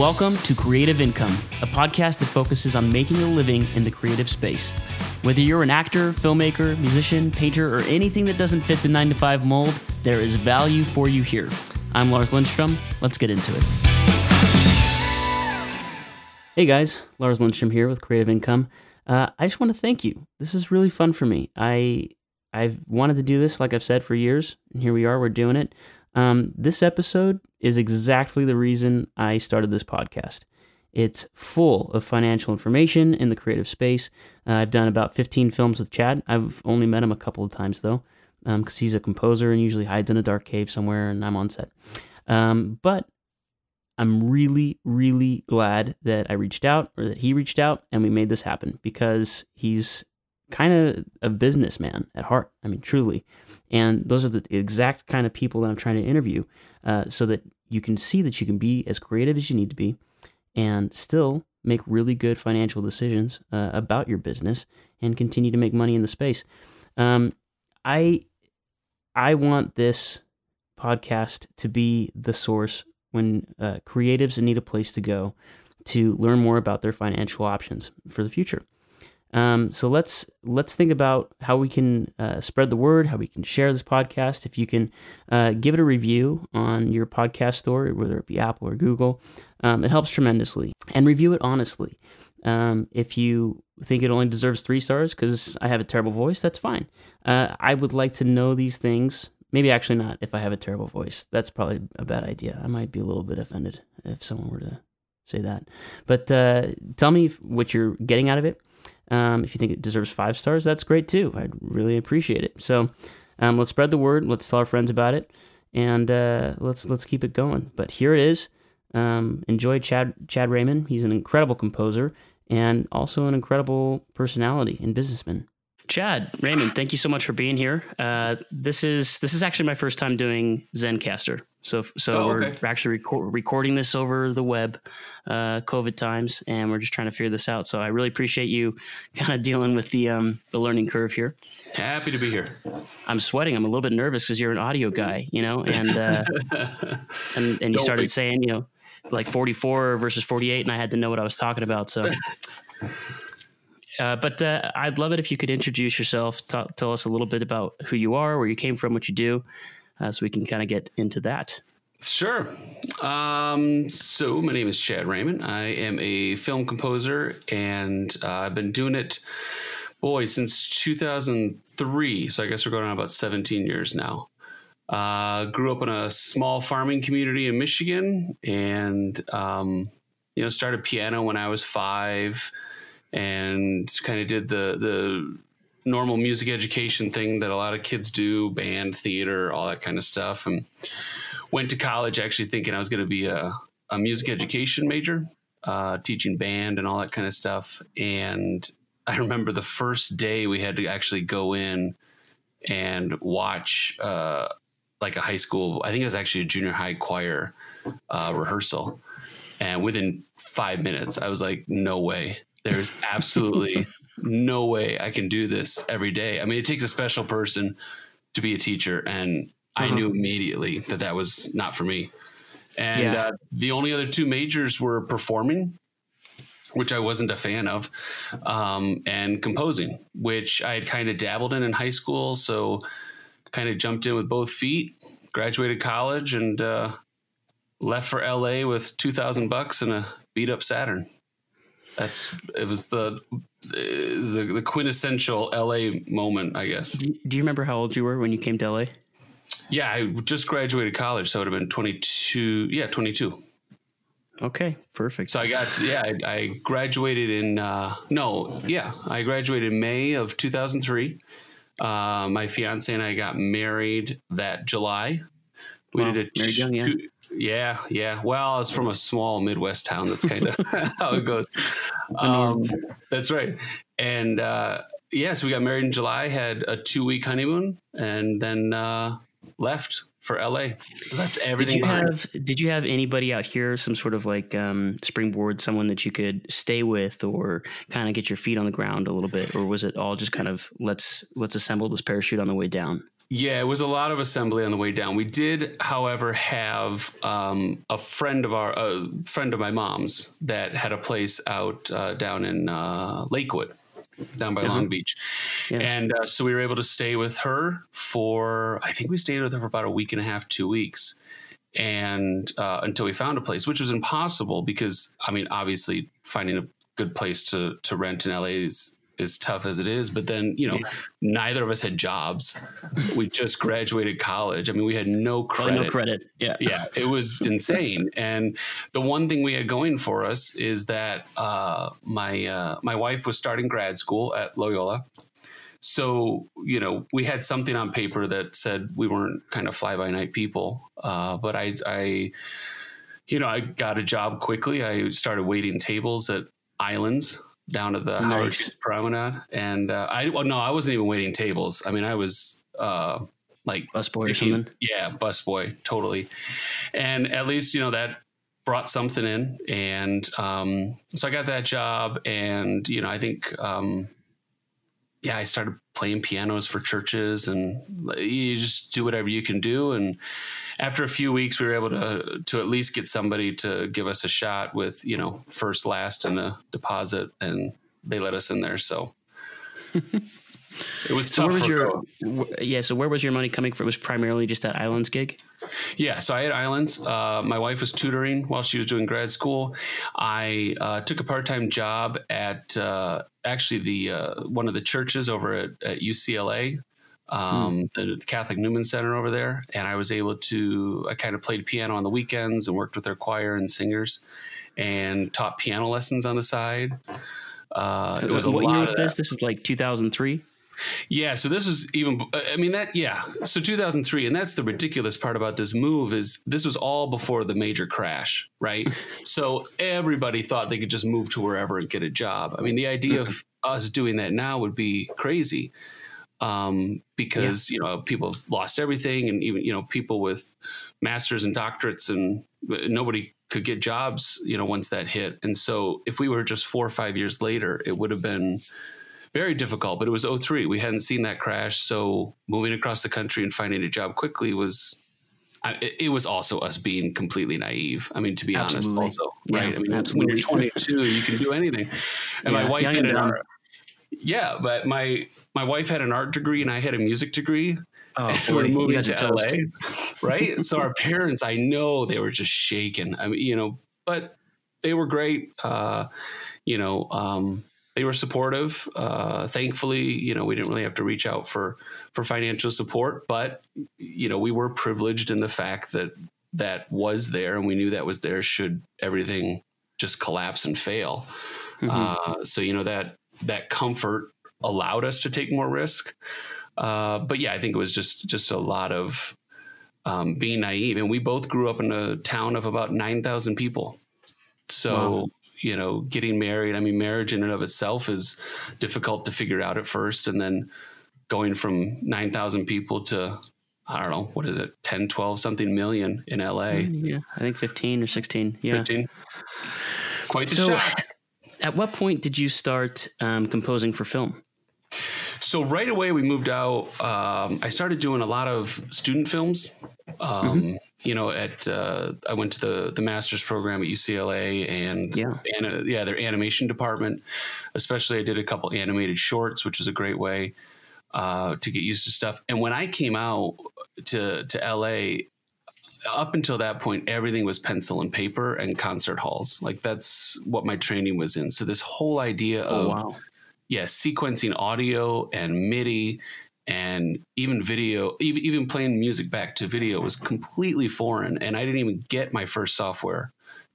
Welcome to Creative Income, a podcast that focuses on making a living in the creative space. Whether you're an actor, filmmaker, musician, painter, or anything that doesn't fit the 9-to-5 mold, there is value for you here. I'm Lars Lindstrom. Let's get into it. Hey guys, Lars Lindstrom here with Creative Income. I just want to thank you. This is really fun for me. I've wanted to do this, like I've said, for years, and here we are, we're doing it. This episode is exactly the reason I started this podcast. It's full of financial information in the creative space. I've done about 15 films with Chad. I've only met him a couple of times, though, because he's a composer and usually hides in a dark cave somewhere, and I'm on set. But I'm really, really glad that I reached out, or that he reached out, and we made this happen, because he's kind of a businessman at heart. I mean, truly. And those are the exact kind of people that I'm trying to interview so that you can see that you can be as creative as you need to be and still make really good financial decisions about your business and continue to make money in the space. I want this podcast to be the source when creatives need a place to go to learn more about their financial options for the future. So let's think about how we can spread the word, how we can share this podcast. If you can give it a review on your podcast store, whether it be Apple or Google, it helps tremendously. And review it honestly. If you think it only deserves 3 stars because I have a terrible voice, that's fine. I would like to know these things. Maybe actually not if I have a terrible voice. That's probably a bad idea. I might be a little bit offended if someone were to say that. But tell me what you're getting out of it. If you think it deserves 5 stars, that's great too. I'd really appreciate it. So let's spread the word. Let's tell our friends about it, and let's keep it going. But here it is. Enjoy Chad Raymond. He's an incredible composer and also an incredible personality and businessman. Chad Raymond, thank you so much for being here. This is actually my first time doing ZenCaster. So We're actually recording this over the web, COVID times, and we're just trying to figure this out. So I really appreciate you kind of dealing with the learning curve here. Happy to be here. I'm sweating. I'm a little bit nervous because you're an audio guy, you know, and you started saying, you know, like 44 versus 48, and I had to know what I was talking about. So. But I'd love it if you could introduce yourself, tell us a little bit about who you are, where you came from, what you do, so we can kind of get into that. Sure. So my name is Chad Raymond. I am a film composer, and I've been doing it, since 2003. So I guess we're going on about 17 years now. Grew up in a small farming community in Michigan, and started piano when I was 5. And kind of did the normal music education thing that a lot of kids do, band, theater, all that kind of stuff. And went to college actually thinking I was going to be a music education major, teaching band and all that kind of stuff. And I remember the first day we had to actually go in and watch like a high school, I think it was actually a junior high choir rehearsal. And within 5 minutes, I was like, no way. There's absolutely no way I can do this every day. I mean, it takes a special person to be a teacher, and I knew immediately that was not for me. And the only other 2 majors were performing, which I wasn't a fan of, and composing, which I had kind of dabbled in high school. So kind of jumped in with both feet, graduated college, and left for LA with $2,000 and a beat up Saturn. It was the quintessential LA moment, I guess. Do you remember how old you were when you came to LA? Yeah, I just graduated college, so it would have been 22. Yeah, 22. Okay, perfect. So I got I graduated in I graduated in May of 2003. My fiance and I got married that July. We did a married young, yeah. Well, I was from a small Midwest town. That's kind of how it goes. That's right. And so we got married in July, had a 2-week honeymoon, and then left for LA. Left everything. Did you have anybody out here, some sort of like springboard, someone that you could stay with or kind of get your feet on the ground a little bit, or was it all just kind of let's assemble this parachute on the way down? Yeah, it was a lot of assembly on the way down. We did, however, have a friend of our friend of my mom's that had a place out down in Lakewood, down by Long Beach. Yeah. And so we were able to stay with her for, I think we stayed with her for about a week and a half, 2 weeks. And until we found a place, which was impossible because, I mean, obviously finding a good place to rent in LA is as tough as it is, but then, you know, neither of us had jobs. We just graduated college. I mean, we had no credit. Really no credit. Yeah. Yeah. It was insane. And the one thing we had going for us is that my wife was starting grad school at Loyola. So, you know, we had something on paper that said we weren't kind of fly by night people. But I, you know, I got a job quickly. I started waiting tables at Islands down at the Howard Promenade, and I wasn't even waiting tables. I mean, I was like busboy or something. Yeah, busboy, totally. And at least, you know, that brought something in, and so I got that job, and you know, I think I started playing pianos for churches, and you just do whatever you can do. And after a few weeks, we were able to at least get somebody to give us a shot with, you know, first, last, and a deposit, and they let us in there. So it was tough. So where was your money coming from? It was primarily just that Islands gig? Yeah. So I had Islands. My wife was tutoring while she was doing grad school. I took a part-time job at actually the one of the churches over at UCLA, the Catholic Newman Center over there. And I was able to, I kind of played piano on the weekends and worked with their choir and singers and taught piano lessons on the side. It was a lot. What year was this? This is like 2003? Yeah. So this was even, I mean that, yeah. So 2003, and that's the ridiculous part about this move is this was all before the major crash, right? So everybody thought they could just move to wherever and get a job. I mean, the idea of us doing that now would be crazy, because, you know, people have lost everything, and even, you know, people with masters and doctorates, and nobody could get jobs, you know, once that hit. And so if we were just 4 or 5 years later, it would have been very difficult, but it was 2003. We hadn't seen that crash. So moving across the country and finding a job quickly was, it was also us being completely naive. I mean, to be honest also, right? Yeah, I mean, absolutely. When you're 22, you can do anything. And my wife had an art. Yeah, but my wife had an art degree and I had a music degree. Oh, we're moving to LA, right? So our parents, I know they were just shaken. I mean, you know, but they were great. You know, they were supportive. Thankfully, you know, we didn't really have to reach out for financial support, but, you know, we were privileged in the fact that that was there, and we knew that was there should everything just collapse and fail. Mm-hmm. So, you know, that comfort allowed us to take more risk. But yeah, I think it was just a lot of being naive. And we both grew up in a town of about 9,000 people. So... Wow. You know, getting married. I mean, marriage in and of itself is difficult to figure out at first. And then going from 9,000 people to, I don't know, what is it? 10, 12, something million in LA. Yeah. I think 15 or 16. Yeah. 15. Quite the shock. At what point did you start composing for film? So right away we moved out. I started doing a lot of student films. You know, at I went to the master's program at UCLA, and their animation department. Especially, I did a couple animated shorts, which is a great way to get used to stuff. And when I came out to LA, up until that point, everything was pencil and paper and concert halls. Like that's what my training was in. So this whole idea of sequencing audio and MIDI. And even video, even playing music back to video was completely foreign. And I didn't even get my first software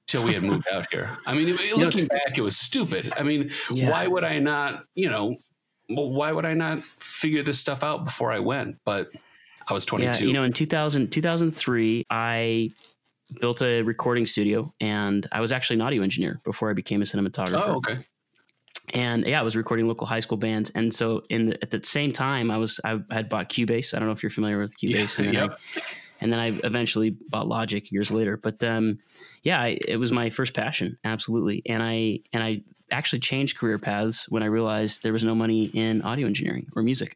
till we had moved out here. I mean, looking back, it was stupid. I mean, why would I not, you know, why would I not figure this stuff out before I went? But I was 22. Yeah, you know, in 2003, I built a recording studio, and I was actually an audio engineer before I became a cinematographer. Oh, okay. And I was recording local high school bands. And so at the same time, I had bought Cubase. I don't know if you're familiar with Cubase. Yeah, and, And then I eventually bought Logic years later. But it was my first passion. Absolutely. And I actually changed career paths when I realized there was no money in audio engineering or music.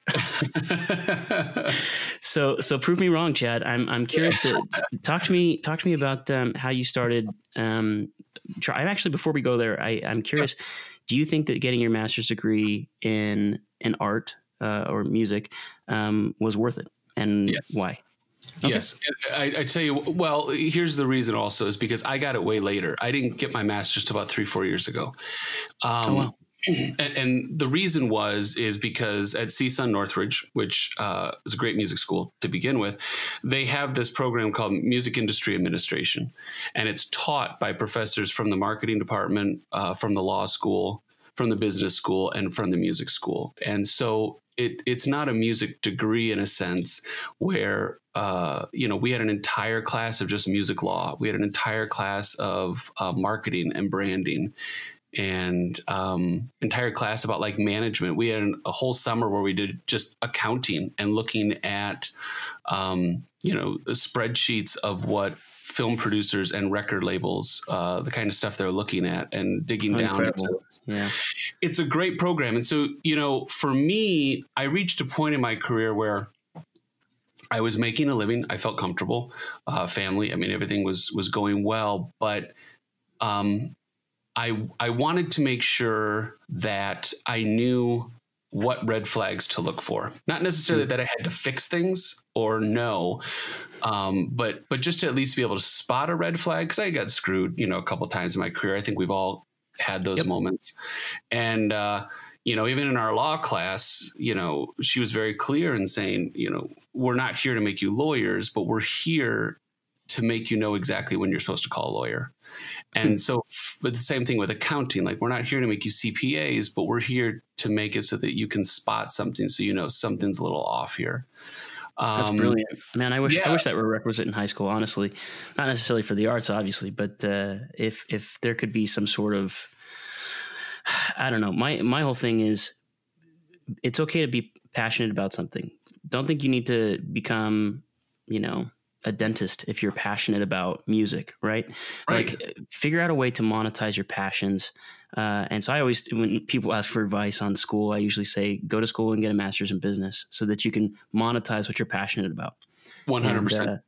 So prove me wrong, Chad. I'm curious to talk to me about how you started. I'm actually, before we go there, I'm curious, do you think that getting your master's degree in art or music was worth it? And yes. Why? Okay. Yes. I tell you, well, here's the reason also is because I got it way later. I didn't get my master's till about 3-4 years ago. And the reason is because at CSUN Northridge, which is a great music school to begin with, they have this program called Music Industry Administration. And it's taught by professors from the marketing department, from the law school, from the business school, and from the music school. And so it's not a music degree in a sense where, we had an entire class of just music law. We had an entire class of marketing and branding, and entire class about like management. We had a whole summer where we did just accounting and looking at, spreadsheets of what film producers and record labels, the kind of stuff they're looking at and digging Incredible. Down. Yeah. It's a great program. And so, for me, I reached a point in my career where I was making a living. I felt comfortable, family. I mean, everything was going well, but I wanted to make sure that I knew what red flags to look for. Not necessarily that I had to fix things or no, but just to at least be able to spot a red flag, because I got screwed, a couple of times in my career. I think we've all had those moments. And, even in our law class, she was very clear in saying, we're not here to make you lawyers, but we're here to make you know exactly when you're supposed to call a lawyer. And so but the same thing with accounting, like we're not here to make you CPAs, but we're here to make it so that you can spot something. So, something's a little off here. That's brilliant, man. I wish that were requisite in high school, honestly, not necessarily for the arts, obviously, but if there could be some sort of, I don't know, my whole thing is it's okay to be passionate about something. Don't think you need to become, a dentist if you're passionate about music, right? Like figure out a way to monetize your passions. And so I always, when people ask for advice on school, I usually say, go to school and get a master's in business so that you can monetize what you're passionate about. 100%. And,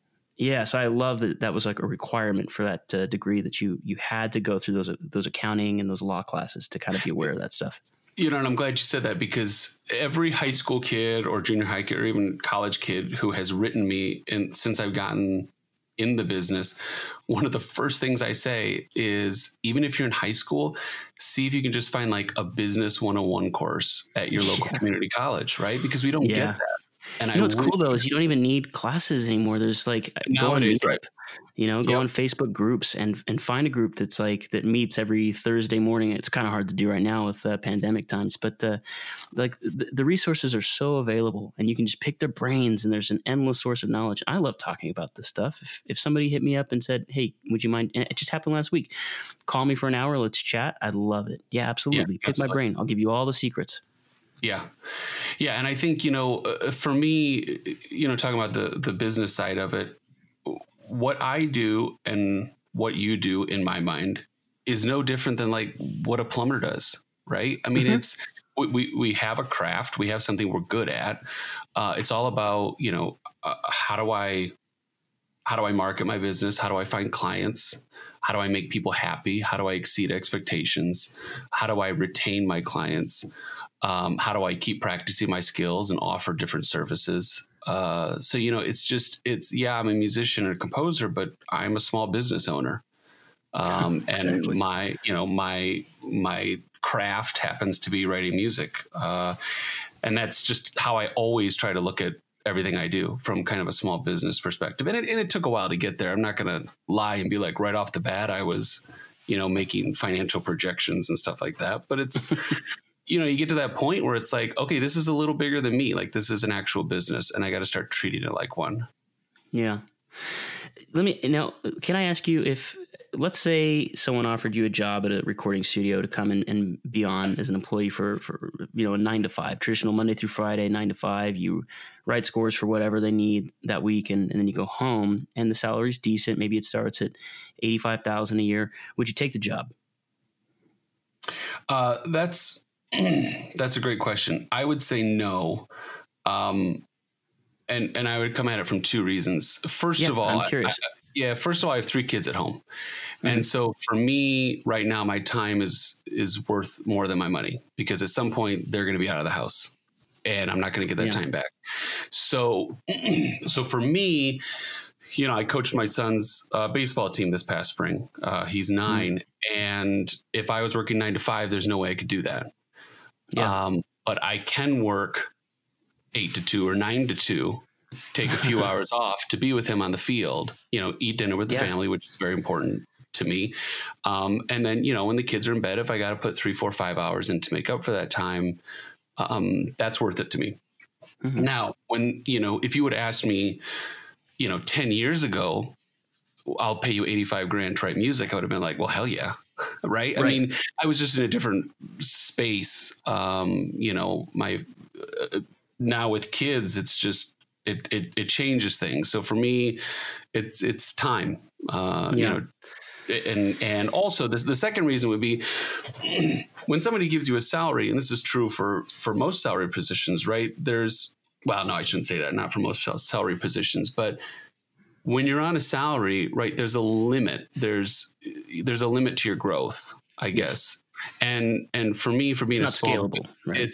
so I love that was like a requirement for that degree, that you had to go through those accounting and those law classes to kind of be aware of that stuff. And I'm glad you said that, because every high school kid or junior high kid or even college kid who has written me, and since I've gotten in the business, one of the first things I say is, even if you're in high school, see if you can just find like a business 101 course at your local community college, right? Because we don't get that. And what's cool though is you don't even need classes anymore. There's like nowadays, go on Meetup, go on Facebook groups and find a group that's like that meets every Thursday morning. It's kind of hard to do right now with pandemic times, but the resources are so available, and you can just pick their brains, and there's an endless source of knowledge. I love talking about this stuff. If somebody hit me up and said, "Hey, would you mind?" And it just happened last week. Call me for an hour. Let's chat. I love it. Yeah, absolutely. Pick my brain. I'll give you all the secrets. Yeah. Yeah. And I think, for me, talking about the business side of it, what I do and what you do in my mind is no different than like what a plumber does. Right. I mean, it's we have a craft. We have something we're good at. It's all about, how do I market my business? How do I find clients? How do I make people happy? How do I exceed expectations? How do I retain my clients? How do I keep practicing my skills and offer different services? I'm a musician and a composer, but I'm a small business owner. Exactly. And my craft happens to be writing music. And that's just how I always try to look at everything I do from kind of a small business perspective. And it took a while to get there. I'm not going to lie and be like, right off the bat, I was, making financial projections and stuff like that, but it's, you get to that point where it's like, okay, this is a little bigger than me. Like, this is an actual business, and I got to start treating it like one. Yeah. Can I ask you if let's say someone offered you a job at a recording studio to come and be on as an employee for you know, a 9 to 5, traditional Monday through Friday, 9 to 5, you write scores for whatever they need that week. And then you go home and the salary's decent. Maybe it starts at $85,000 a year. Would you take the job? That's a great question. I would say no. And I would come at it from two reasons. First of all, I'm curious. First of all, I have 3 kids at home. Mm-hmm. And so for me right now, my time is worth more than my money, because at some point they're going to be out of the house and I'm not going to get that time back. So for me, you know, I coached my son's baseball team this past spring. He's 9. Mm-hmm. And if I was working 9 to 5, there's no way I could do that. Yeah. But I can work 8 to 2 or 9 to 2. Take a few hours off to be with him on the field, you know, eat dinner with the family, which is very important to me. And then, you know, when the kids are in bed, if I got to put 3, 4, 5 hours in to make up for that time, that's worth it to me. Mm-hmm. Now, when, you know, if you would ask me, you know, 10 years ago, I'll pay you 85 grand to write music, I would have been like, well, hell yeah. Right? I mean, I was just in a different space. You know, my, now with kids, it's just, it changes things. So for me, it's time, you know, and also this, the second reason would be when somebody gives you a salary, and this is true for most salary positions, right? There's, well, no, I shouldn't say that, not for most salary positions, but when you're on a salary, right, there's a limit. There's a limit to your growth, I guess. And for me, for being it's not scalable, right?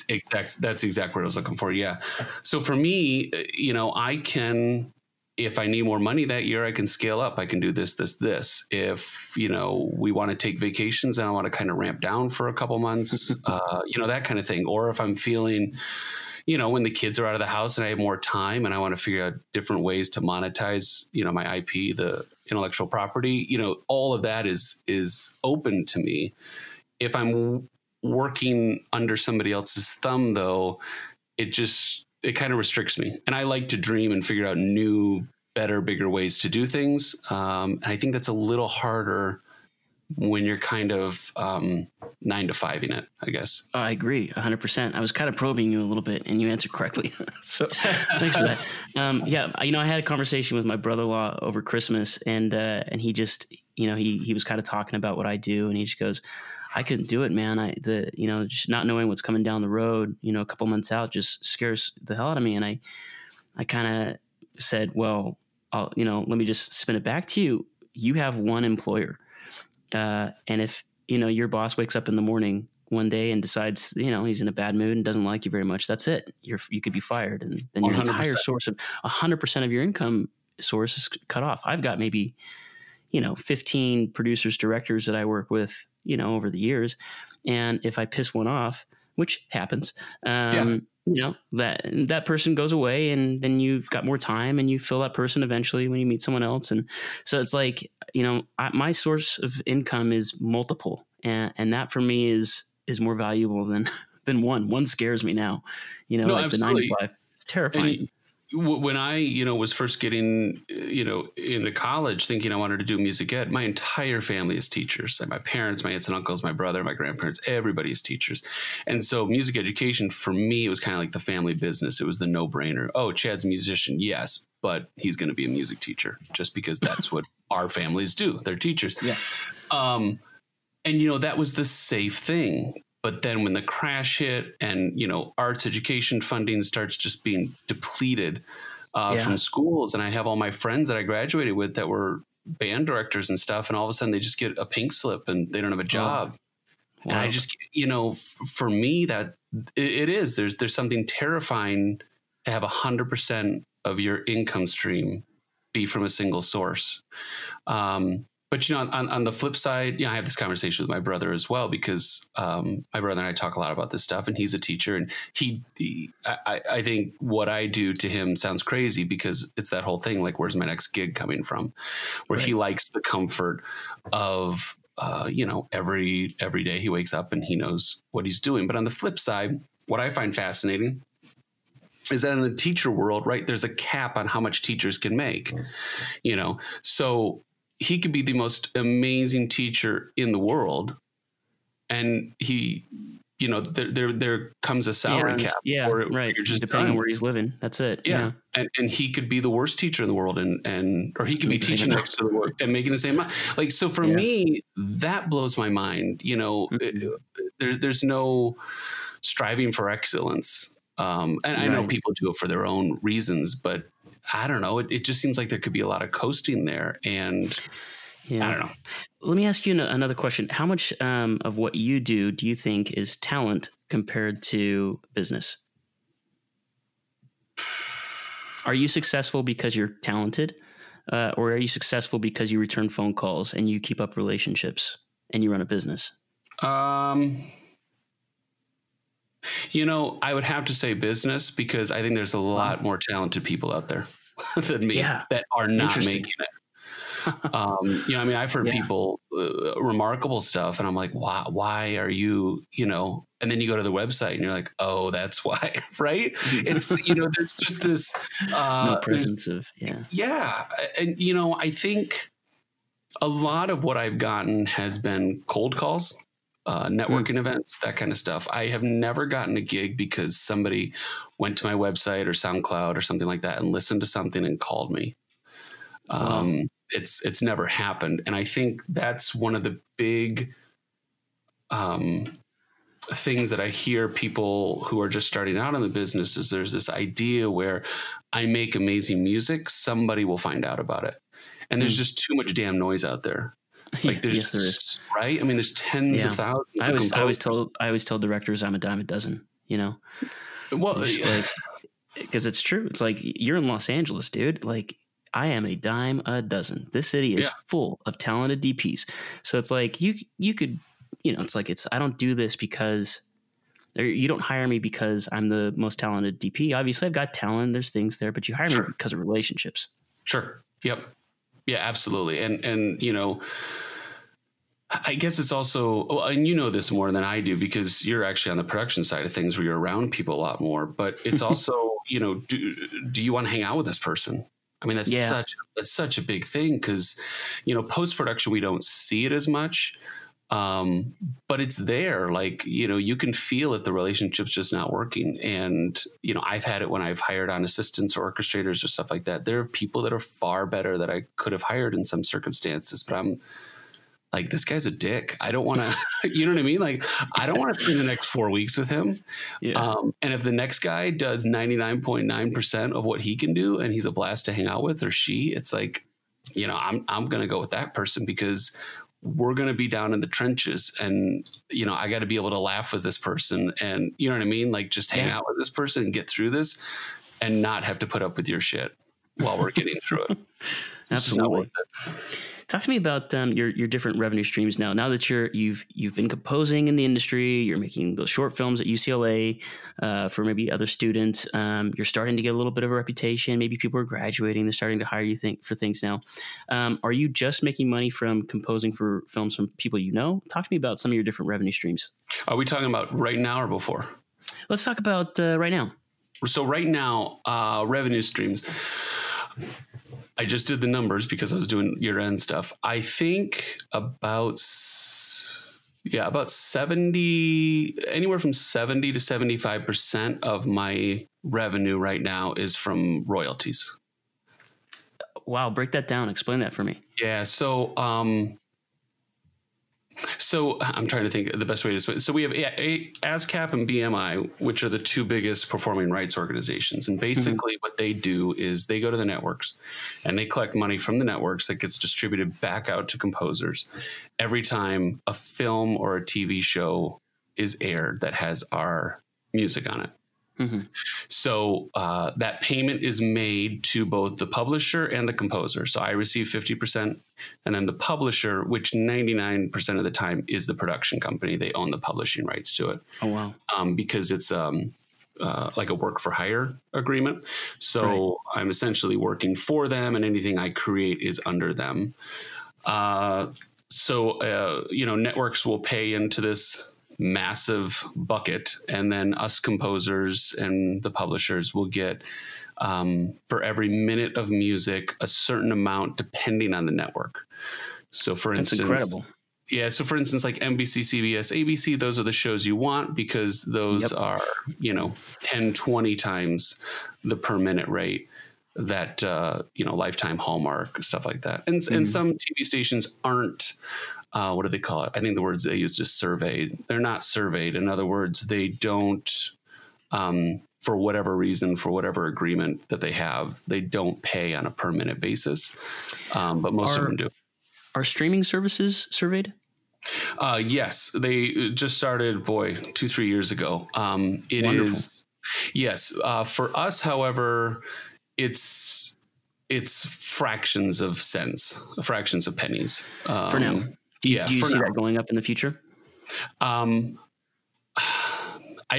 That's exact word I was looking for. Yeah. So for me, you know, I can, if I need more money that year, I can scale up. I can do this. If, you know, we want to take vacations and I want to kind of ramp down for a couple months, you know, that kind of thing. Or if I'm feeling, you know, when the kids are out of the house and I have more time and I want to figure out different ways to monetize, you know, my IP, the intellectual property, you know, all of that is open to me. If I'm working under somebody else's thumb, though, it kind of restricts me. And I like to dream and figure out new, better, bigger ways to do things. And I think that's a little harder when you're kind of 9 to 5 in it, I guess. I agree 100%. I was kind of probing you a little bit and you answered correctly. So thanks for that. You know, I had a conversation with my brother-in-law over Christmas and he just, you know, he was kind of talking about what I do and he just goes, I couldn't do it, man. You know, just not knowing what's coming down the road, you know, a couple months out just scares the hell out of me. And I kind of said, well, you know, let me just spin it back to you. You have one employer. And if, you know, your boss wakes up in the morning one day and decides, you know, he's in a bad mood and doesn't like you very much, that's it. You could be fired. And then your 100%. Entire source of 100% of your income source is cut off. I've got maybe, you know, 15 producers, directors that I work with, you know, over the years. And if I piss one off, which happens, you know, that person goes away and then you've got more time and you fill that person eventually when you meet someone else. And so it's like, you know, my source of income is multiple. And that for me is more valuable than one. One scares me now, you know, no, like absolutely. The 9 to 5. It's terrifying. And when I, you know, was first getting, you know, into college thinking I wanted to do music ed, my entire family is teachers. Like my parents, my aunts and uncles, my brother, my grandparents, everybody is teachers. And so music education for me, it was kind of like the family business. It was the no brainer. Oh, Chad's a musician. Yes. But he's going to be a music teacher just because that's what our families do. They're teachers. Yeah. And, you know, that was the safe thing. But then when the crash hit and, you know, arts education funding starts just being depleted from schools. And I have all my friends that I graduated with that were band directors and stuff. And all of a sudden they just get a pink slip and they don't have a job. Wow. And I just, you know, for me, that it is. There's something terrifying to have 100% of your income stream be from a single source. But, you know, on the flip side, you know, I have this conversation with my brother as well, because my brother and I talk a lot about this stuff, and he's a teacher, and I think what I do to him sounds crazy because it's that whole thing, like, where's my next gig coming from? Where he likes the comfort of, you know, every day he wakes up and he knows what he's doing. But on the flip side, what I find fascinating is that in the teacher world, right, there's a cap on how much teachers can make, you know, so he could be the most amazing teacher in the world. And he, you know, there comes a salary cap. Yeah, or right. You're just depending on where he's living. That's it. Yeah. And he could be the worst teacher in the world or he could be teaching next to the world and making the same money. Like, so for me, that blows my mind. You know, there's no striving for excellence. And I know people do it for their own reasons, but I don't know. It just seems like there could be a lot of coasting there. And I don't know. Let me ask you another question. How much of what you do you think is talent compared to business? Are you successful because you're talented? Or are you successful because you return phone calls and you keep up relationships and you run a business? You know, I would have to say business, because I think there's a lot more talented people out there than me that are not making it. You know, I mean, I've heard people remarkable stuff, and I'm like, why are you, you know, and then you go to the website and you're like, oh, that's why, right? It's, you know, there's just this, no presence of, And, you know, I think a lot of what I've gotten has been cold calls, networking events, that kind of stuff. I have never gotten a gig because somebody went to my website or SoundCloud or something like that and listened to something and called me. It's never happened. And I think that's one of the big things that I hear people who are just starting out in the business is there's this idea where I make amazing music, somebody will find out about it. And there's just too much damn noise out there. Like there's there is. Right? I mean, there's tens of thousands of composers. I always tell directors I'm a dime a dozen, you know? Well, because it's true. It's like, you're in Los Angeles, dude. Like, I am a dime a dozen. This city is full of talented DPs. So it's like you could, you know, I don't do this because, or you don't hire me because I'm the most talented DP. Obviously I've got talent. There's things there, but you hire me because of relationships. Sure. Yep. Yeah, absolutely. And, you know, I guess it's also, and you know this more than I do because you're actually on the production side of things where you're around people a lot more, but it's also, you know, do you want to hang out with this person? I mean, that's such a big thing because, you know, post-production, we don't see it as much, but it's there. Like, you know, you can feel if the relationship's just not working. And, you know, I've had it when I've hired on assistants or orchestrators or stuff like that. There are people that are far better that I could have hired in some circumstances, but I'm like, this guy's a dick. I don't want to, you know what I mean? Like, I don't want to spend the next 4 weeks with him. Yeah. And if the next guy does 99.9% of what he can do and he's a blast to hang out with, or she, it's like, you know, I'm going to go with that person because we're going to be down in the trenches and, you know, I got to be able to laugh with this person and, you know what I mean? Like just hang out with this person and get through this and not have to put up with your shit while we're getting through it. Absolutely. Talk to me about your different revenue streams now. Now that you've been composing in the industry, you're making those short films at UCLA for maybe other students. You're starting to get a little bit of a reputation. Maybe people are graduating. They're starting to hire you for things now. Are you just making money from composing for films from people you know? Talk to me about some of your different revenue streams. Are we talking about right now or before? Let's talk about right now. So right now, revenue streams. I just did the numbers because I was doing year-end stuff. I think about 70, anywhere from 70 to 75% of my revenue right now is from royalties. Wow. Break that down. Explain that for me. Yeah. So, so I'm trying to think of the best way to explain. So we have ASCAP and BMI, which are the two biggest performing rights organizations. And basically what they do is they go to the networks and they collect money from the networks that gets distributed back out to composers every time a film or a TV show is aired that has our music on it. So that payment is made to both the publisher and the composer. So I receive 50%, and then the publisher, which 99% of the time is the production company. They own the publishing rights to it. Oh, wow. Because it's like a work for hire agreement. So right. I'm essentially working for them, and anything I create is under them. You know, networks will pay into this massive bucket, and then us composers and the publishers will get for every minute of music, a certain amount depending on the network. So for instance, that's incredible. Yeah. So for instance, like NBC, CBS, ABC, those are the shows you want because those are, 10, 20 times the per minute rate that, Lifetime, Hallmark, stuff like that. And and some TV stations aren't, what do they call it? I think the words they use is surveyed. They're not surveyed. In other words, they don't, for whatever reason, for whatever agreement that they have, they don't pay on a per minute basis. But most of them do. Are streaming services surveyed? Yes, they just started, 2-3 years ago. It Wonderful. Is yes. For us, however, it's fractions of cents, fractions of pennies. For now, do you see that going up in the future? I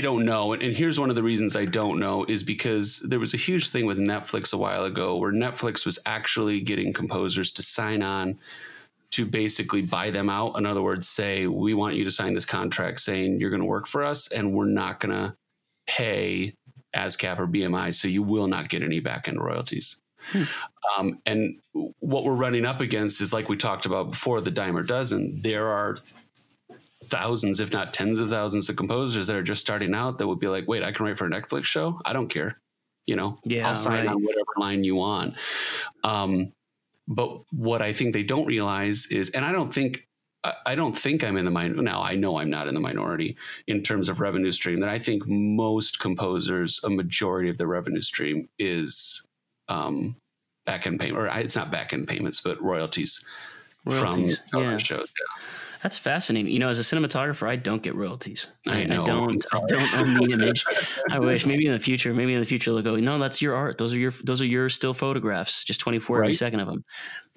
don't know. And here's one of the reasons I don't know is because there was a huge thing with Netflix a while ago where Netflix was actually getting composers to sign on to basically buy them out. In other words, say, we want you to sign this contract saying you're going to work for us and we're not going to pay ASCAP or BMI. So you will not get any back end royalties. And what we're running up against is, like we talked about before, the dime or dozen. There are thousands, if not tens of thousands of composers that are just starting out that would be like, wait, I can write for a Netflix show. I don't care. I'll sign on whatever line you want. But what I think they don't realize is, and I don't think I'm in the minority. Now, I know I'm not in the minority in terms of revenue stream, that I think most composers, a majority of the revenue stream is back-end payment, or it's not back-end payments, but royalties. From our shows. Yeah. That's fascinating. As a cinematographer, I don't get royalties. I know. I don't own the image. I wish maybe in the future they'll go, no, that's your art. Those are your still photographs, just 24 every second of them.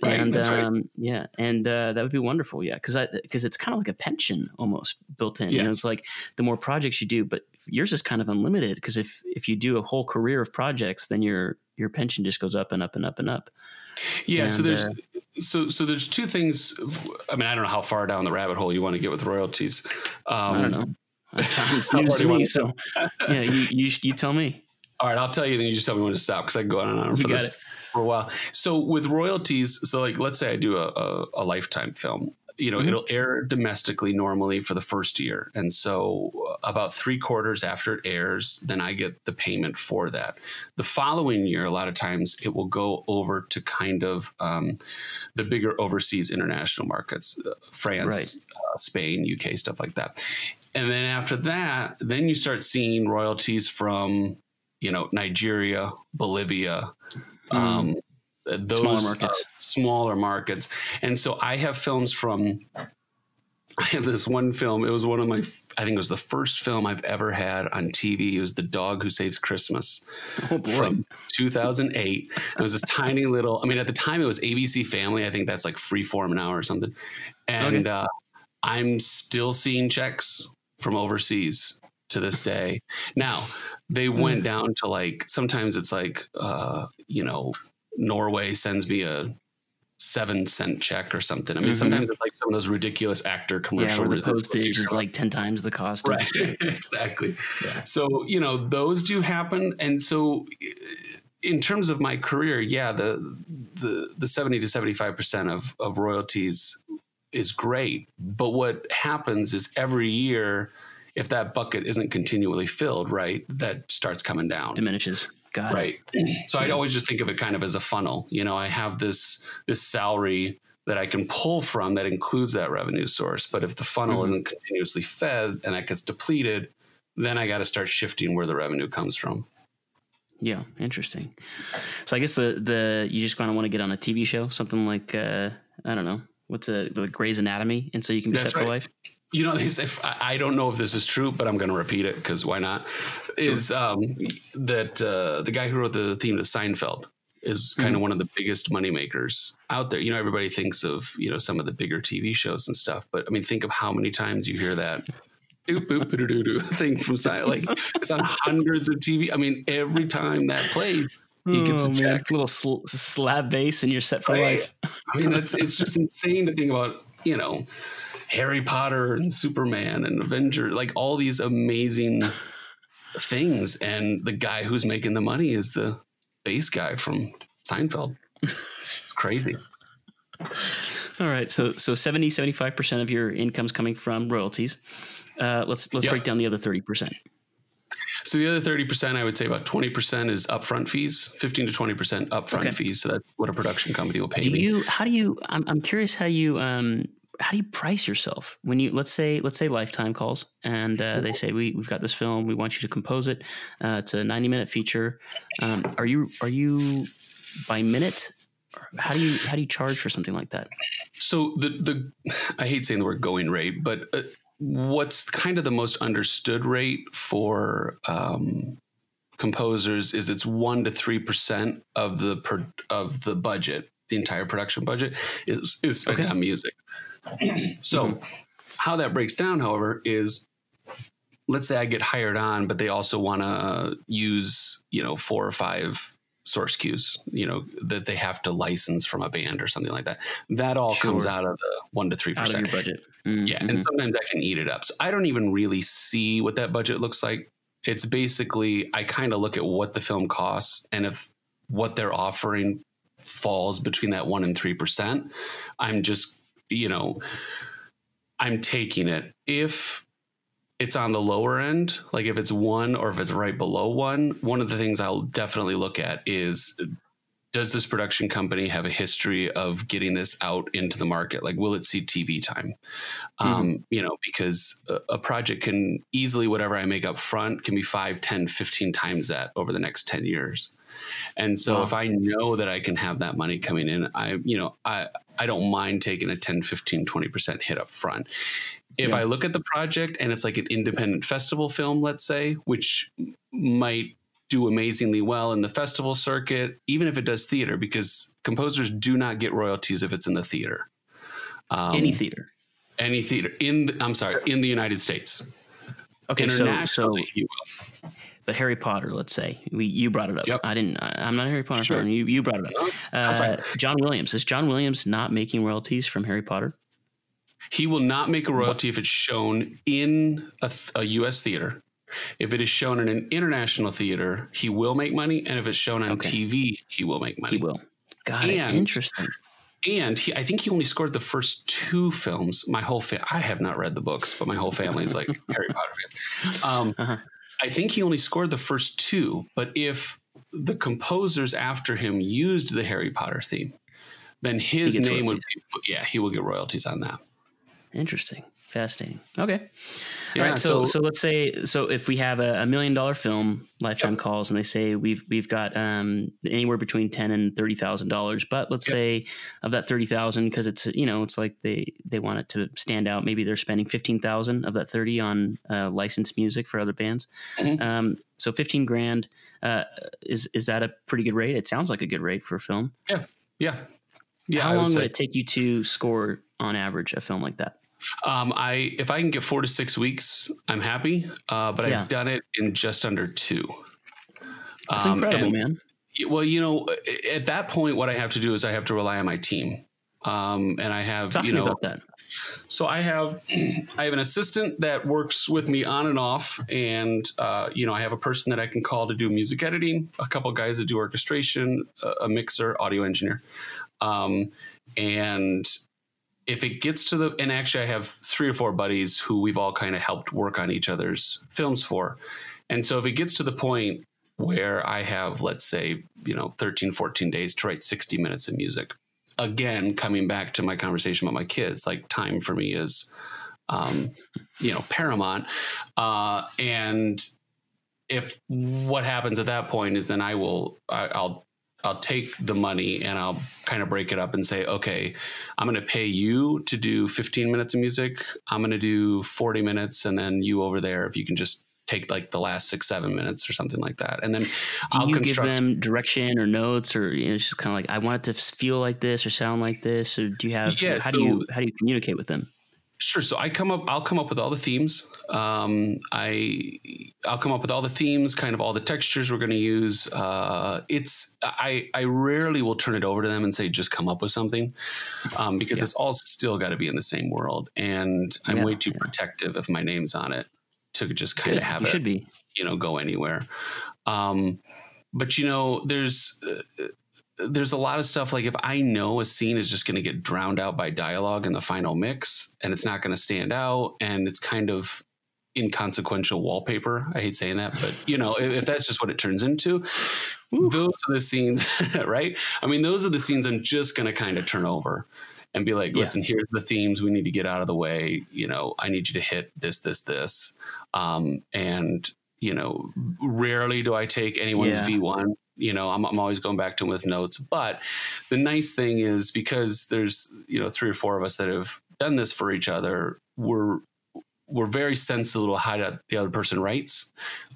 Right. And, that's right. Yeah. And that would be wonderful. Yeah. Cause it's kind of like a pension almost built in, it's like the more projects you do, but yours is kind of unlimited. Cause if you do a whole career of projects, then your pension just goes up and up and up and up. Yeah. And, so there's, So there's two things. I mean, I don't know how far down the rabbit hole you want to get with royalties. I don't know. It's news to me. So yeah, you tell me. All right, I'll tell you. Then you just tell me when to stop because I can go on and on for a while. So with royalties, like let's say I do a Lifetime film. It'll air domestically normally for the first year. And so about 3/4 after it airs, then I get the payment for that. The following year, a lot of times it will go over to kind of the bigger overseas international markets, France, Spain, UK, stuff like that. And then after that, then you start seeing royalties from, Nigeria, Bolivia, those smaller markets. And so I have films I have this one film. It was one of my, I think it was the first film I've ever had on TV. It was The Dog Who Saves Christmas from 2008. It was this tiny little, at the time it was ABC Family. I think that's like Freeform now or something. And I'm still seeing checks from overseas to this day. Now they went down to sometimes it's Norway sends me a 7-cent check or something. Sometimes it's like some of those ridiculous actor commercials. Yeah, the postage is 10 times the cost. Right, exactly. Yeah. So, those do happen. And so in terms of my career, the 70 to 75% of royalties is great. But what happens is every year, if that bucket isn't continually filled, right, that starts coming down. Diminishes. Got right. It. So I always just think of it kind of as a funnel. I have this salary that I can pull from that includes that revenue source. But if the funnel isn't continuously fed and that gets depleted, then I got to start shifting where the revenue comes from. Yeah. Interesting. So I guess you just kind of want to get on a TV show, something like, I don't know, like Grey's Anatomy. And so you can be That's set right. for life. They say, I don't know if this is true, but I'm going to repeat it because why not? Is that the guy who wrote the theme to Seinfeld is kind of one of the biggest moneymakers out there. Everybody thinks of, some of the bigger TV shows and stuff. But think of how many times you hear that doop, boop, doo, doo, thing from Seinfeld. It's on hundreds of TV. Every time that plays. He gets a check. Little slab bass and you're set for life. It's just insane to think about, Harry Potter and Superman and Avengers, all these amazing things. And the guy who's making the money is the bass guy from Seinfeld. It's crazy. All right. So 75% of your income's coming from royalties. Let's break down the other 30%. So the other 30%, I would say about 20% is upfront fees, 15 to 20% upfront fees. So that's what a production company will pay me. I'm curious how do you price yourself when you, let's say Lifetime calls and they say, we've got this film, we want you to compose it. It's a 90-minute feature. Are you by minute? How do you charge for something like that? So the I hate saying the word going rate, but what's kind of the most understood rate for composers is it's 1 to 3% of the budget, the entire production budget is spent on music. So how that breaks down, however, is let's say I get hired on, but they also want to use 4 or 5 source cues, that they have to license from a band or something like that. That all comes out of the 1 to 3% budget. Mm-hmm. Yeah. And sometimes I can eat it up. So I don't even really see what that budget looks like. It's basically, I kind of look at what the film costs, and if what they're offering falls between that 1 and 3%, I'm just, I'm taking it. If it's on the lower end, like if it's 1 or if it's right below 1, one of the things I'll definitely look at is, does this production company have a history of getting this out into the market? Like, will it see TV time? Because a project can easily, whatever I make up front, can be 5, 10, 15 times that over the next 10 years. And so if I know that I can have that money coming in, I don't mind taking a 10, 15, 20% hit up front. If I look at the project and it's like an independent festival film, let's say, which might do amazingly well in the festival circuit, even if it does theater, because composers do not get royalties if it's in the theater. Any theater in the United States. Okay. Internationally, so, you will. But Harry Potter, let's say you brought it up. Yep. I'm not a Harry Potter fan. You brought it up. That's right. Is John Williams not making royalties from Harry Potter? He will not make a royalty if it's shown in a U.S. theater. If it is shown in an international theater, he will make money. And if it's shown on TV, he will make money. He will. Got it. Interesting. And I think he only scored the first 2 films. My whole family, I have not read the books, but my whole family is like Harry Potter fans. I think he only scored the first 2. But if the composers after him used the Harry Potter theme, then his name would be, he will get royalties on that. Interesting. Fascinating. Okay. Yeah, all right. So let's say, if we have a $1 million film, Lifetime calls and they say we've got anywhere between $10,000 and $30,000, but let's say of that 30,000, because it's, it's like they want it to stand out. Maybe they're spending 15,000 of that 30 on licensed music for other bands. Mm-hmm. So 15 grand, is that a pretty good rate? It sounds like a good rate for a film. Yeah. How long would it take you to score on average a film like that? If I can get 4 to 6 weeks, I'm happy. But I've done it in just under 2. That's incredible, man. Well, at that point, what I have to do is I have to rely on my team. And I have, talk to me about that. So I have an assistant that works with me on and off. And, I have a person that I can call to do music editing, a couple guys that do orchestration, a mixer, audio engineer. And if it gets to and actually I have 3 or 4 buddies who we've all kind of helped work on each other's films for. And so if it gets to the point where I have, let's say, 13, 14 days to write 60 minutes of music, again, coming back to my conversation about my kids, like time for me is, paramount. And if what happens at that point is then I'll take the money and I'll kind of break it up and say, okay, I'm going to pay you to do 15 minutes of music. I'm going to do 40 minutes. And then you over there, if you can just take like the last 6-7 minutes or something like that. And then I'll construct. Give them direction or notes or, it's just kind of like, I want it to feel like this or sound like this. Or do you have, how do you communicate with them? Sure. So I'll come up with all the themes. I'll come up with all the themes, kind of all the textures we're going to use. I rarely will turn it over to them and say, just come up with something, because it's all still got to be in the same world. And I'm way too protective if my name's on it to just kind of have it, go anywhere. But, you know, there's a lot of stuff like if I know a scene is just going to get drowned out by dialogue in the final mix and it's not going to stand out and it's kind of inconsequential wallpaper. I hate saying that, but, you know, if that's just what it turns into, those are the scenes, right? I mean, those are the scenes I'm just going to kind of turn over and be like, listen, here's the themes we need to get out of the way. You know, I need you to hit this. And, you know, rarely do I take anyone's V1. You know, I'm always going back to them with notes. But the nice thing is because there's, you know, 3 or 4 of us that have done this for each other, we're very sensitive to how the other person writes.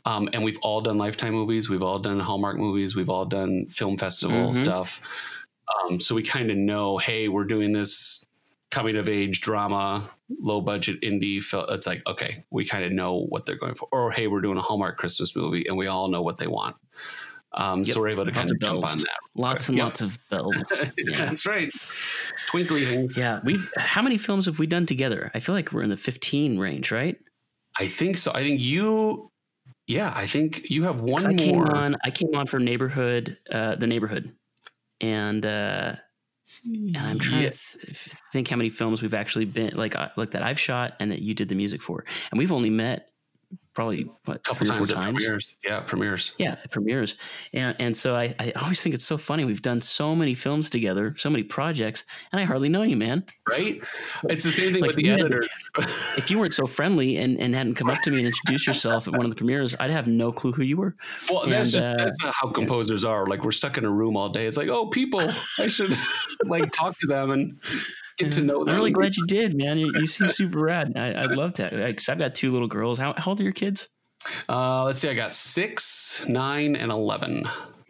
And we've all done Lifetime movies. We've all done Hallmark movies. We've all done film festival stuff. So we kind of know, hey, we're doing this coming of age drama, low budget indie film. It's like, okay, we kind of know what they're going for. Or, hey, we're doing a Hallmark Christmas movie and we all know what they want. So we're able to kind of jump on that. Lots and lots of bells. Yeah. That's right. Twinkly things. Yeah. How many films have we done together? I feel like we're in the 15 range, right? I think so. I think you have one more. I came on from Neighborhood, The Neighborhood. And I'm trying to think how many films we've actually been like that I've shot and that you did the music for. And we've only met probably a couple 3 or 4 times. Premieres. And so I always think it's so funny. We've done so many films together, so many projects, and I hardly know you, man. Right? So, it's the same thing with the editor. If you weren't so friendly and hadn't come up to me and introduced yourself at one of the premieres, I'd have no clue who you were. Well, that's not how composers are. Like, we're stuck in a room all day. It's like, oh, people, I should like talk to them and get to know them. I'm really glad you did, man. You seem super rad. I'd love to. Because I've got 2 little girls. How old are your kids? Let's see. I got 6, 9, and 11.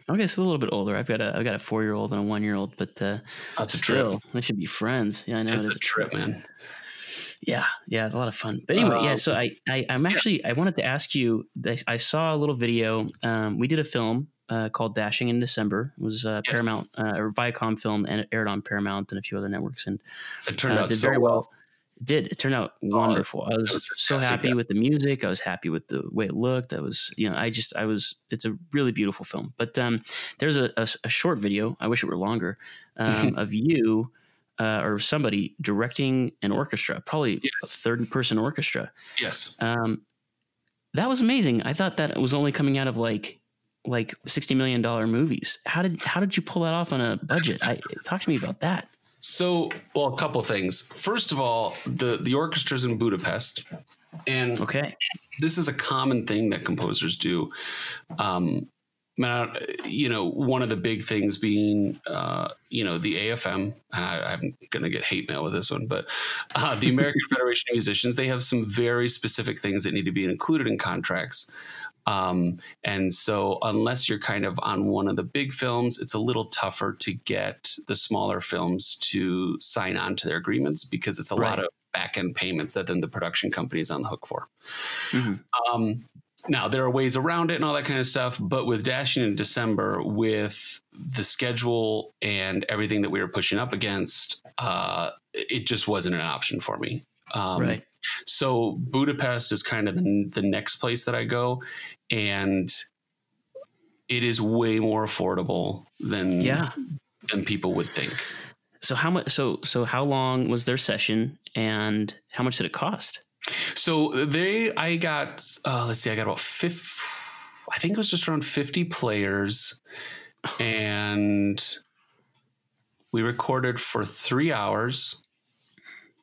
Okay, so a little bit older. I've got a 4-year-old and a 1-year-old. But that's still a trip. They should be friends. Yeah, I know. That's a trip, man. Yeah, it's a lot of fun. But anyway, so I wanted to ask you. I saw a little video. We did a film called Dashing in December. It was a Paramount or Viacom film, and it aired on Paramount and a few other networks. And it turned out so well. It turned out wonderful. I was so happy with the music. I was happy with the way it looked. It's a really beautiful film. But there's a short video. I wish it were longer of you or somebody directing an orchestra, probably a 30-person orchestra. Yes. That was amazing. I thought that it was only coming out of like $60 million movies. How did you pull that off on a budget? Talk to me about that. So, well, a couple things. First of all, the orchestra's in Budapest, and this is a common thing that composers do. You know, one of the big things being, you know, the AFM. And I'm going to get hate mail with this one, but the American Federation of Musicians, they have some very specific things that need to be included in contracts. And so unless you're kind of on one of the big films, it's a little tougher to get the smaller films to sign on to their agreements because it's a lot of back end payments that then the production company is on the hook for. Mm-hmm. Now, there are ways around it and all that kind of stuff. But with Dashing in December, with the schedule and everything that we were pushing up against, it just wasn't an option for me. So Budapest is kind of the next place that I go, and it is way more affordable than people would think. So how much? So how long was their session, and how much did it cost? So I got about 50. I think it was just around 50 players, and we recorded for 3 hours.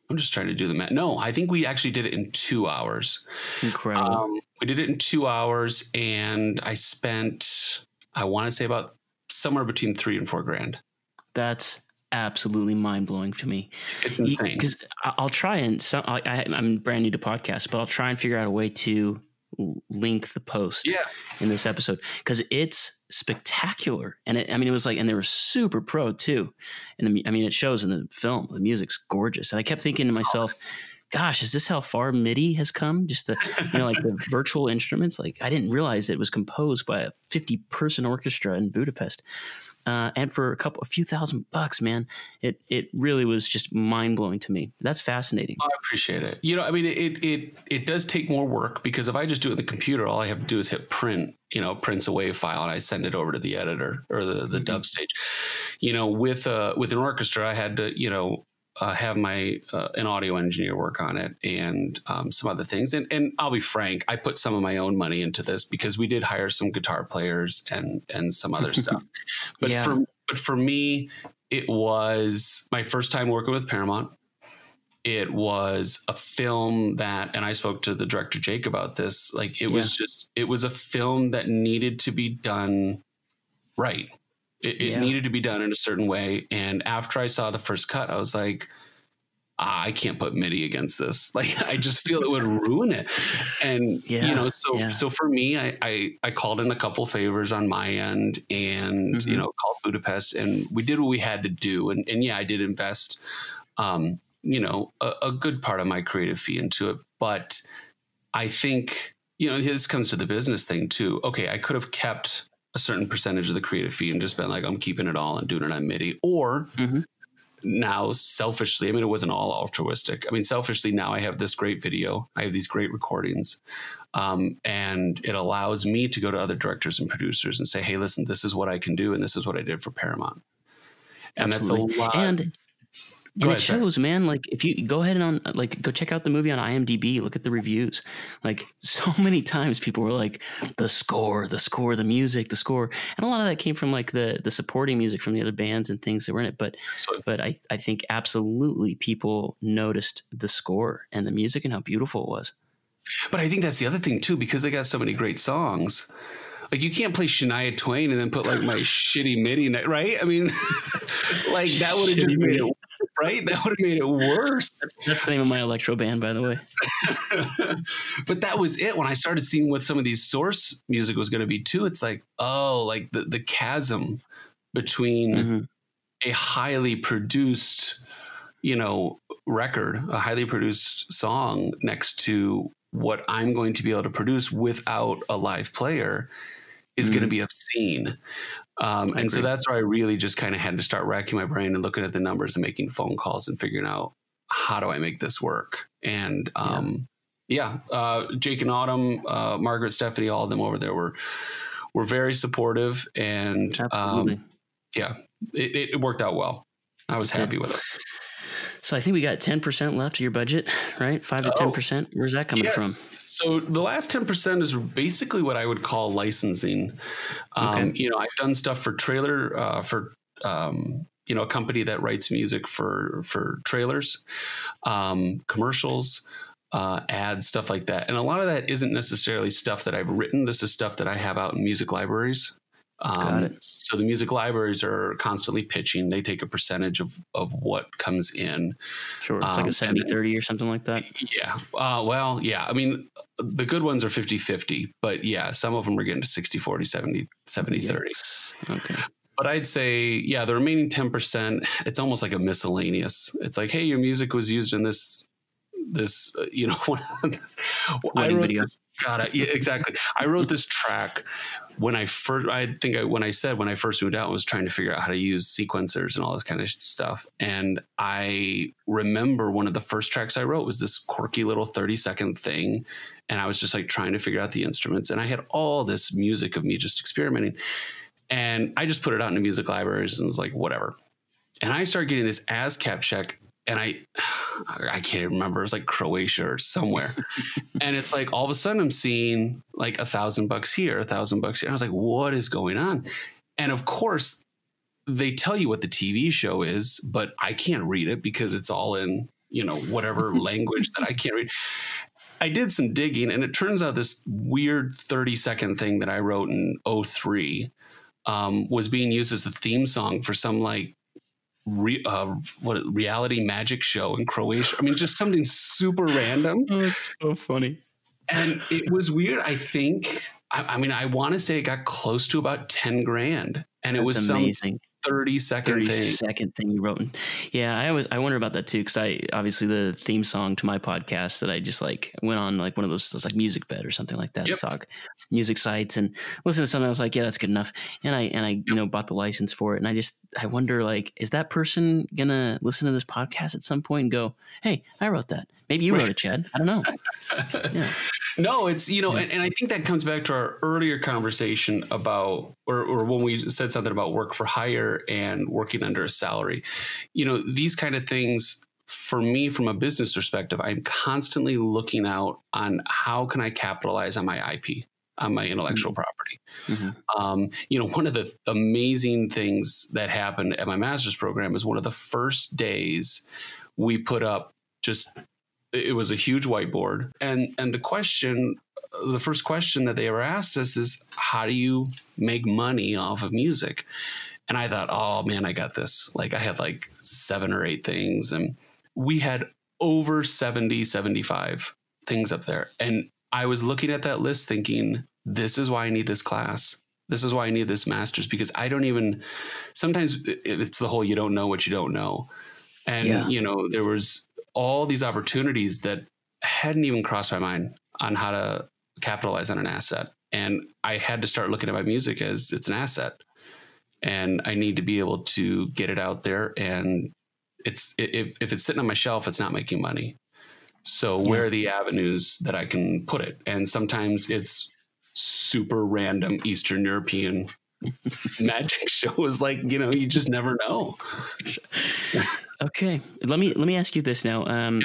I'm just trying to do the math. No, I think we actually did it in 2 hours. Incredible. We did it in 2 hours, and I spent, I want to say about somewhere between $3,000 and $4,000. That's absolutely mind blowing to me. It's insane. Because I'll try and I'm brand new to podcasts, but I'll try and figure out a way to link the post in this episode because it's spectacular. And it was like, and they were super pro too. And it shows in the film, the music's gorgeous. And I kept thinking to myself, gosh, is this how far MIDI has come? Just the, you know, like the virtual instruments. Like I didn't realize it was composed by a 50-person orchestra in Budapest. And for a few $1,000 bucks, man, it really was just mind blowing to me. That's fascinating. I appreciate it. You know, I mean, it does take more work, because if I just do it on the computer, all I have to do is hit print, you know, prints a WAV file, and I send it over to the editor or the dub stage. You know, with an orchestra, I had to, you know, have my an audio engineer work on it, and some other things. And I'll be frank, I put some of my own money into this, because we did hire some guitar players and some other stuff. But yeah. but for me, it was my first time working with Paramount. It was a film that, and I spoke to the director Jake about this. Like it was a film that needed to be done right. It needed to be done in a certain way. And after I saw the first cut, I was like, I can't put MIDI against this. Like, I just feel it would ruin it. And, you know, so for me, I called in a couple favors on my end, and, you know, called Budapest, and we did what we had to do. And yeah, I did invest, you know, a good part of my creative fee into it. But I think, you know, this comes to the business thing too. Okay, I could have kept a certain percentage of the creative fee and just been like, I'm keeping it all and doing it on MIDI. Or now selfishly, I mean, it wasn't all altruistic. I mean, selfishly, now I have this great video. I have these great recordings. And it allows me to go to other directors and producers and say, hey, listen, this is what I can do. And this is what I did for Paramount. And Absolutely. That's a lot. And it shows, man, like if you go ahead and go check out the movie on IMDb, look at the reviews. Like so many times people were like, the score, the music, the score. And a lot of that came from like the supporting music from the other bands and things that were in it. But I think absolutely people noticed the score and the music and how beautiful it was. But I think that's the other thing too, because they got so many great songs. Like you can't play Shania Twain and then put like my shitty MIDI, right? I mean, like that would have just made it, right? That would have made it worse. That's the name of my electro band, by the way. But that was it. When I started seeing what some of these source music was going to be too, it's like, oh, like the chasm between a highly produced, you know, record, a highly produced song next to what I'm going to be able to produce without a live player is going to be obscene. And so that's where I really just kind of had to start racking my brain and looking at the numbers and making phone calls and figuring out, how do I make this work? And Jake and Autumn, Margaret, Stephanie, all of them over there were very supportive, and it worked out well. I was happy with it. So I think we got 10% left of your budget, right? 5 to 10%. Where's that coming from? So the last 10% is basically what I would call licensing. You know, I've done stuff for trailer, you know, a company that writes music for trailers, commercials, ads, stuff like that. And a lot of that isn't necessarily stuff that I've written. This is stuff that I have out in music libraries. So the music libraries are constantly pitching. They take a percentage of what comes in. Sure. It's like a 70-30 or something like that. Yeah. Well, yeah. I mean, the good ones are 50-50, but yeah, some of them are getting to 60-40, 70-30. Yes. Okay. But I'd say, yeah, the remaining 10%, it's almost like a miscellaneous. It's like, hey, your music was used in this, you know, one of this. I wrote this, exactly. I wrote this track when I first moved out, I was trying to figure out how to use sequencers and all this kind of stuff. And I remember one of the first tracks I wrote was this quirky little 30-second thing. And I was just like trying to figure out the instruments. And I had all this music of me just experimenting. And I just put it out into music libraries and was like, whatever. And I started getting this ASCAP check. And I can't remember, it's like Croatia or somewhere. And it's like, all of a sudden I'm seeing like $1,000 here, $1,000 here. And I was like, what is going on? And of course they tell you what the TV show is, but I can't read it because it's all in, you know, whatever language that I can't read. I did some digging, and it turns out this weird 30-second thing that I wrote in 2003 was being used as the theme song for some like, reality magic show in Croatia. I mean, just something super random. Oh, it's so funny. And it was weird. I think, I mean, I want to say it got close to about $10,000, and it was amazing. 30 second thing you wrote. Yeah, I wonder about that too, because I obviously the theme song to my podcast that I just like went on like one of those like music bed or something like that, music sites, and listened to something. I was like, yeah, that's good enough, and I you know, bought the license for it, and I wonder, like, is that person gonna listen to this podcast at some point and go, hey, I wrote that. Maybe you wrote it, Chad. I don't know. Yeah. No, it's, you know, and I think that comes back to our earlier conversation about, or when we said something about work for hire and working under a salary. You know, these kind of things, for me, from a business perspective, I'm constantly looking out on how can I capitalize on my IP, on my intellectual property. Mm-hmm. You know, one of the amazing things that happened at my master's program is one of the first days we put up just... It was a huge whiteboard. And the question, the first question that they ever asked us is, how do you make money off of music? And I thought, oh man, I got this. Like I had like 7 or 8 things, and we had over 70, 75 things up there. And I was looking at that list thinking, this is why I need this class. This is why I need this master's, because I don't even, sometimes it's the whole, you don't know what you don't know. And, you know, there was all these opportunities that hadn't even crossed my mind on how to capitalize on an asset. And I had to start looking at my music as it's an asset, and I need to be able to get it out there. And it's, if it's sitting on my shelf, it's not making money. So where are the avenues that I can put it? And sometimes it's super random Eastern European magic shows, like, you know, you just never know. Okay. Let me ask you this now.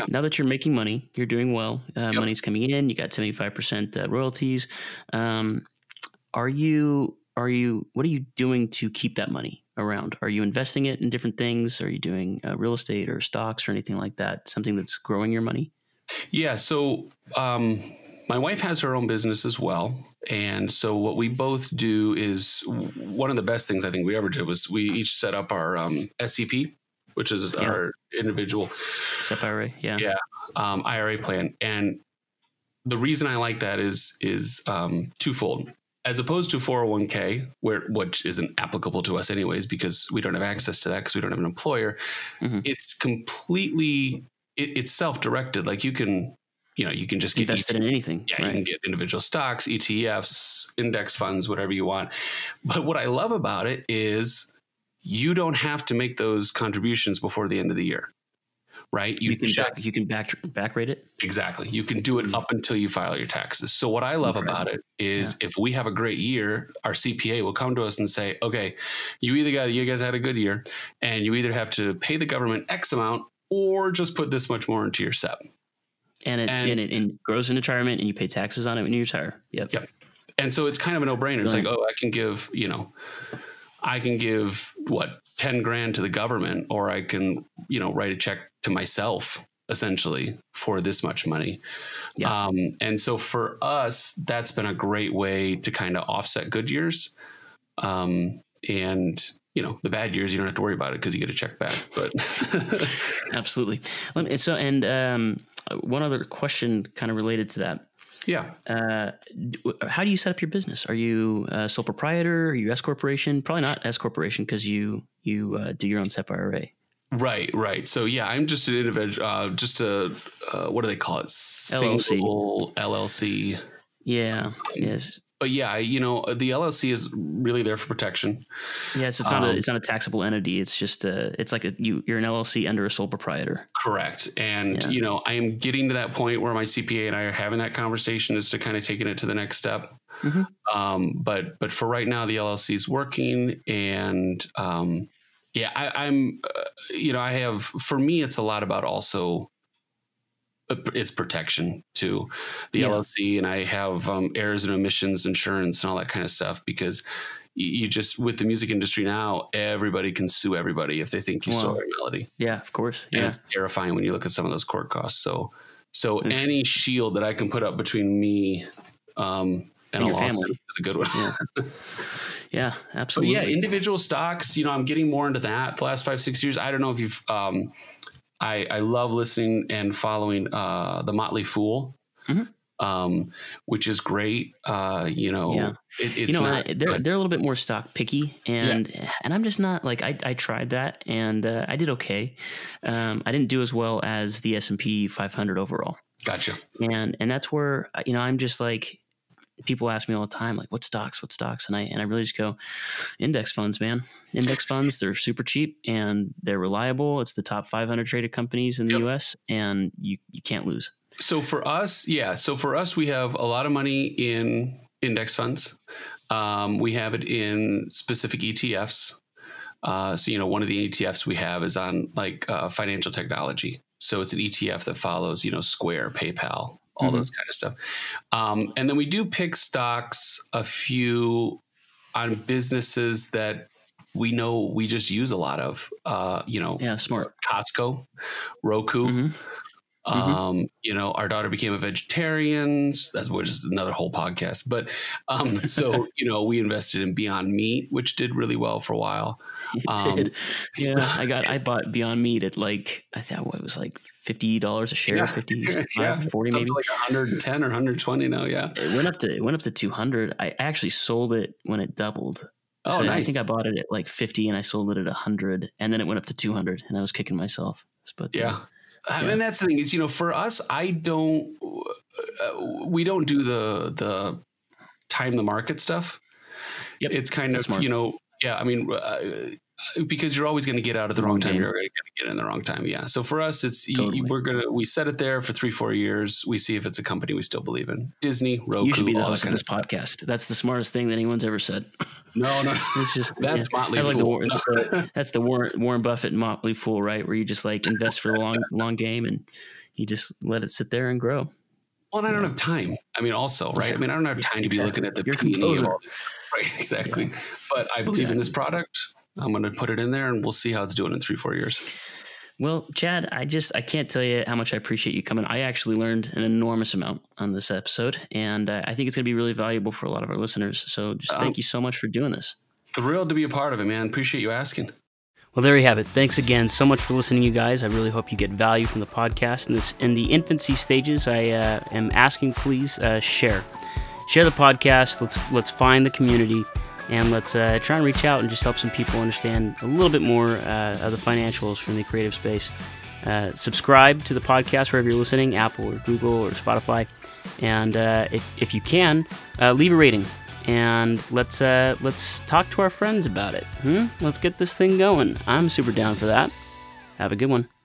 Now that you're making money, you're doing well, money's coming in, you got 75% royalties. What are you doing to keep that money around? Are you investing it in different things? Are you doing real estate or stocks or anything like that? Something that's growing your money? Yeah. So, my wife has her own business as well. And so what we both do is one of the best things I think we ever did was we each set up our SEP, which is our individual SEP IRA, IRA plan. And the reason I like that is twofold, as opposed to 401k, which isn't applicable to us anyways, because we don't have access to that because we don't have an employer. Mm-hmm. It's completely it's self-directed. Like you can. You know, you can just get invested in anything. Yeah, right? You can get individual stocks, ETFs, index funds, whatever you want. But what I love about it is you don't have to make those contributions before the end of the year, right? You can back rate it. Exactly. You can do it up until you file your taxes. So what I love about it is if we have a great year, our CPA will come to us and say, okay, you guys had a good year, and you either have to pay the government X amount or just put this much more into your SEP. And it grows in retirement, and you pay taxes on it when you retire. Yep. And so it's kind of a no-brainer. It's like, oh, I can give what, 10 grand to the government, or I can, you know, write a check to myself essentially for this much money. Yeah. And so for us, that's been a great way to kind of offset good years. And you know, the bad years, you don't have to worry about it because you get a check back. But absolutely. One other question kind of related to that. Yeah. How do you set up your business? Are you a sole proprietor? Are you S corporation? Probably not S corporation because you do your own SEP IRA. Right. So yeah, I'm just an individual, what do they call it? Single LLC. Yeah. Yes. But yeah, you know, the LLC is really there for protection. Yeah, so it's not a taxable entity. It's just you're an LLC under a sole proprietor. Correct. And you know, I am getting to that point where my CPA and I are having that conversation as to kind of taking it to the next step. Mm-hmm. But for right now, the LLC is working, and it's a lot about also. It's protection to the LLC, and I have errors and omissions insurance and all that kind of stuff, because you just, with the music industry now, everybody can sue everybody if they think you stole their melody. Yeah, of course. And it's terrifying when you look at some of those court costs. So any shield that I can put up between me and a lawsuit is a good one. Yeah. Yeah, absolutely. But yeah, individual stocks, you know, I'm getting more into that the last 5-6 years. I don't know if you've, I love listening and following the Motley Fool. Mm-hmm. which is great. They're a little bit more stock picky, and yes. And I'm just not like, I tried that, and I did okay. I didn't do as well as the S&P 500 overall. Gotcha. And that's where, you know, I'm just like, people ask me all the time, like, what stocks? And I really just go, index funds, man. Index funds, they're super cheap and they're reliable. It's the top 500 traded companies in the U.S. and you can't lose. So for us, we have a lot of money in index funds. We have it in specific ETFs. So, you know, one of the ETFs we have is on like financial technology. So it's an ETF that follows, you know, Square, PayPal, all those kind of stuff. And then we do pick stocks, a few on businesses that we know we just use a lot of, smart. Costco, Roku, you know, our daughter became a vegetarian. That's which is another whole podcast. But so, you know, we invested in Beyond Meat, which did really well for a while. It did. Yeah. So, I bought Beyond Meat at like, I thought it was like $50 a share, 40 maybe, like 110 or 120 now. Yeah. It went up to 200. I actually sold it when it doubled. So nice. I think I bought it at like 50 and I sold it at 100, and then it went up to 200, and I was kicking myself. But and that's the thing is, you know, for us, we don't do the time the market stuff. Yep. It's kind that's of, smart. You know, yeah, I mean, because you're always going to get out at the wrong time. You're going to get in the wrong time. Yeah. So for us, it's totally. we set it there for 3-4 years. We see if it's a company we still believe in. Disney, Roku. You should be the host of this podcast. That's the smartest thing that anyone's ever said. No. It's just Motley Fool. Like that's the Warren Buffett and Motley Fool, right? Where you just like invest for the long game, and you just let it sit there and grow. Well, and I don't have time. I mean, also, right? I mean, I don't have time to be looking at the P&E all this stuff. Right, exactly. Yeah. But I believe in this product. I'm going to put it in there, and we'll see how it's doing in 3-4 years. Well, Chad, I can't tell you how much I appreciate you coming. I actually learned an enormous amount on this episode, and I think it's going to be really valuable for a lot of our listeners. So just thank you so much for doing this. Thrilled to be a part of it, man. Appreciate you asking. Well, there you have it. Thanks again so much for listening, you guys. I really hope you get value from the podcast. In the infancy stages, I am asking, please share the podcast. Let's find the community. And let's try and reach out and just help some people understand a little bit more of the financials from the creative space. Subscribe to the podcast wherever you're listening, Apple or Google or Spotify. And if you can, leave a rating. And let's talk to our friends about it. Let's get this thing going. I'm super down for that. Have a good one.